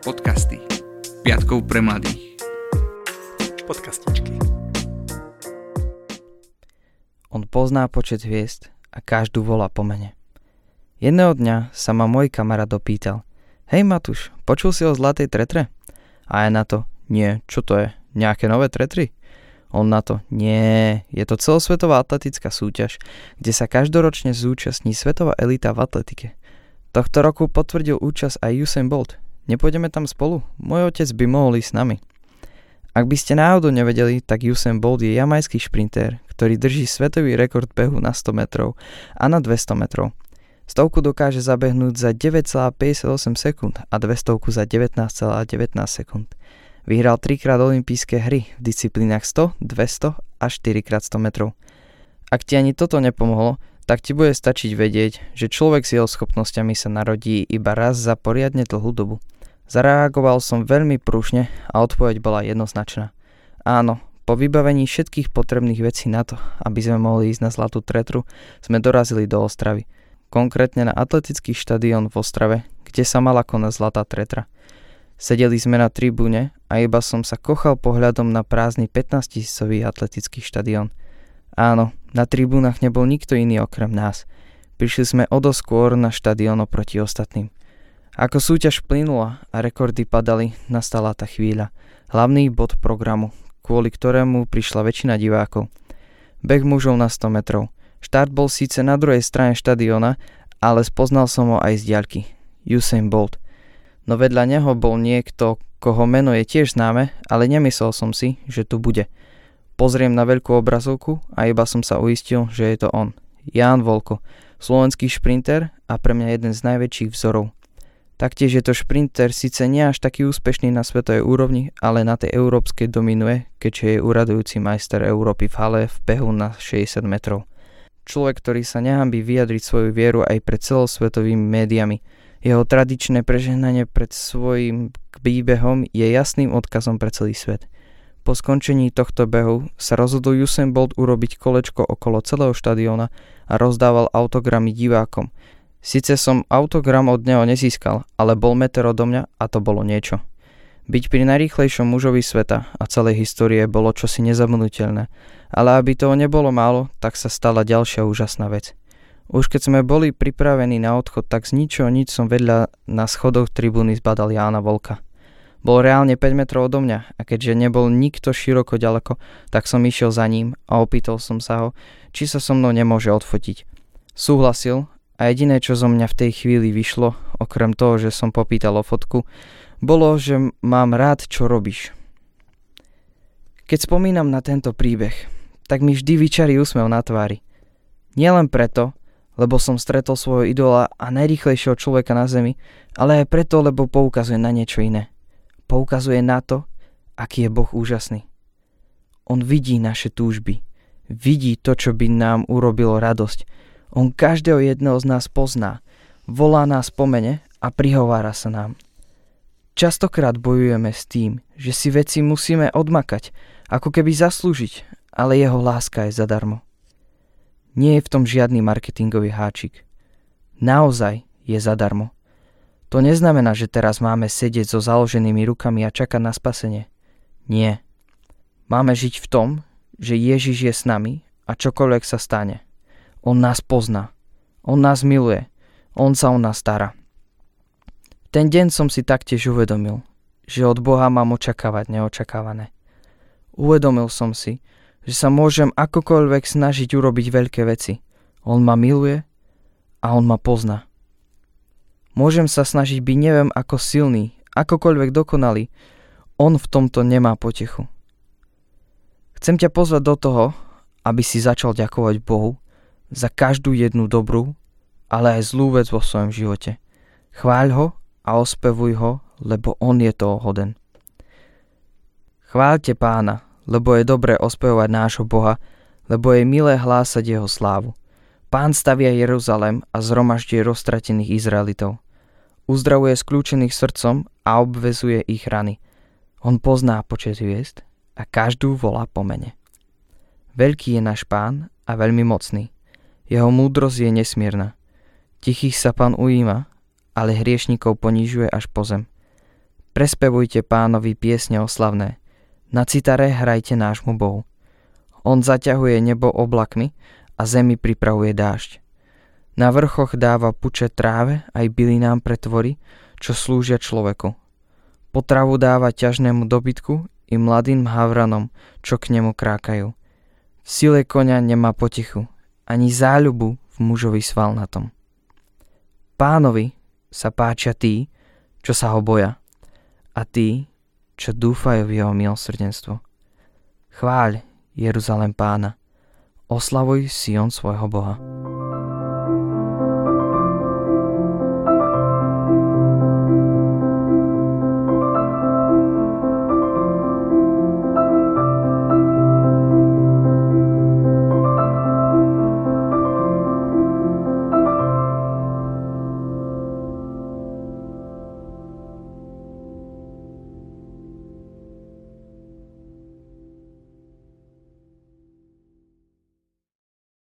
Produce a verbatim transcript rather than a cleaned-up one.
Podcasty. Piatkov pre mladých. Podcastičky. On pozná počet hviezd a každú volá po mene. Jedného dňa sa ma môj kamarát dopýtal: Hej Matúš, počul si o Zlatej Tretre? A ja na to: Nie, čo to je? Nejaké nové tretry? On na to: Nie, je to celosvetová atletická súťaž, kde sa každoročne zúčastní svetová elita v atletike. Tohto roku potvrdil účasť aj Usain Bolt. Nepôjdeme tam spolu? Môj otec by mohol ísť s nami. Ak by ste náhodou nevedeli, tak Usain Bolt je jamajský šprintér, ktorý drží svetový rekord behu na sto metrov a na dvesto metrov. Stovku dokáže zabehnúť za deväť celá päťdesiatosem sekúnd a dvestovku za devätnásť celá devätnásť sekúnd. Vyhral trikrát olympijské hry v disciplínach sto, dvesto a štyri krát sto metrov. Ak ti ani toto nepomohlo, tak ti bude stačiť vedieť, že človek s jeho schopnosťami sa narodí iba raz za poriadne dlhú dobu. Zareagoval som veľmi prušne a odpoveď bola jednoznačná. Áno, po vybavení všetkých potrebných vecí na to, aby sme mohli ísť na Zlatú Tretru, sme dorazili do Ostravy. Konkrétne na atletický štadión v Ostrave, kde sa mala konať Zlatá Tretra. Sedeli sme na tribúne a iba som sa kochal pohľadom na prázdny pätnásťtisícový atletický štadión. Áno, na tribúnach nebol nikto iný okrem nás. Prišli sme odoskôr na štadión oproti ostatným. Ako súťaž plynula a rekordy padali, nastala tá chvíľa. Hlavný bod programu, kvôli ktorému prišla väčšina divákov. Beh mužov na sto metrov. Štart bol síce na druhej strane štadióna, ale spoznal som ho aj z diaľky. Usain Bolt. No vedľa neho bol niekto, koho meno je tiež známe, ale nemyslel som si, že tu bude. Pozriem na veľkú obrazovku a iba som sa uistil, že je to on. Ján Volko, slovenský šprinter a pre mňa jeden z najväčších vzorov. Taktiež je to šprinter síce nie až taký úspešný na svetovej úrovni, ale na tej európskej dominuje, keďže je uradujúci majster Európy v hale v behu na šesťdesiat metrov. Človek, ktorý sa nehanbí vyjadriť svoju vieru aj pred celosvetovými médiami. Jeho tradičné prežehnanie pred svojím príbehom je jasným odkazom pre celý svet. Po skončení tohto behu sa rozhodol Usain Bolt urobiť kolečko okolo celého štadióna a rozdával autogramy divákom. Sice som autogram od neho nezískal, ale bol meter odo mňa a to bolo niečo. Byť pri najrýchlejšom mužovi sveta a celej histórie bolo čosi nezabudnutelné, ale aby toho nebolo málo, tak sa stala ďalšia úžasná vec. Už keď sme boli pripravení na odchod, tak z ničoho nič som vedľa na schodoch tribúny zbadal Jána Volka. Bol reálne päť metrov odo mňa a keďže nebol nikto široko ďaleko, tak som išiel za ním a opýtal som sa ho, či sa so mnou nemôže odfotiť. Súhlasil a jediné, čo zo mňa v tej chvíli vyšlo, okrem toho, že som popýtal o fotku, bolo, že mám rád, čo robíš. Keď spomínam na tento príbeh, tak mi vždy vyčarí úsmev na tvári. Nielen preto, lebo som stretol svojho idola a najrýchlejšieho človeka na zemi, ale aj preto, lebo poukazuje na niečo iné. Poukazuje na to, aký je Boh úžasný. On vidí naše túžby, vidí to, čo by nám urobilo radosť. On každého jedného z nás pozná, volá nás po mene a prihovára sa nám. Častokrát bojujeme s tým, že si veci musíme odmakať, ako keby zaslúžiť, ale jeho láska je zadarmo. Nie je v tom žiadny marketingový háčik. Naozaj je zadarmo. To neznamená, že teraz máme sedieť so založenými rukami a čakať na spasenie. Nie. Máme žiť v tom, že Ježiš je s nami a čokoľvek sa stane. On nás pozná. On nás miluje. On sa o nás stará. Ten deň som si taktiež uvedomil, že od Boha mám očakávať neočakávané. Uvedomil som si, že sa môžem akokoľvek snažiť urobiť veľké veci. On ma miluje a on ma pozná. Môžem sa snažiť byť neviem ako silný, akokoľvek dokonalý. On v tomto nemá potechu. Chcem ťa pozvať do toho, aby si začal ďakovať Bohu za každú jednu dobrú, ale aj zlú vec vo svojom živote. Chváľ ho a ospevuj ho, lebo on je toho hoden. Chváľte Pána, lebo je dobré ospevovať nášho Boha, lebo je milé hlásať jeho slávu. Pán stavia Jeruzalem a zhromažďuje roztratených Izraelitov. Uzdravuje skľúčených srdcom a obvezuje ich rany. On pozná počet hviezd a každú volá po mene. Veľký je náš Pán a veľmi mocný. Jeho múdrosť je nesmierna. Tichých sa Pán ujíma, ale hriešnikov ponižuje až po zem. Prespevujte Pánovi piesne oslavné, na citare hrajte nášmu Bohu. On zaťahuje nebo oblakmi a zemi pripravuje dážď. Na vrchoch dáva puče tráve aj bylinám pre tvory, čo slúžia človeku. Potravu dáva ťažnému dobytku i mladým havranom, čo k nemu krákajú. V sile konia nemá potichu, ani záľubu v mužovi svalnatom. Pánovi sa páčia tí, čo sa ho boja, a tí, čo dúfajú v jeho milosrdenstvo. Chváľ, Jeruzalém, Pána, oslavuj Sion svojho Boha.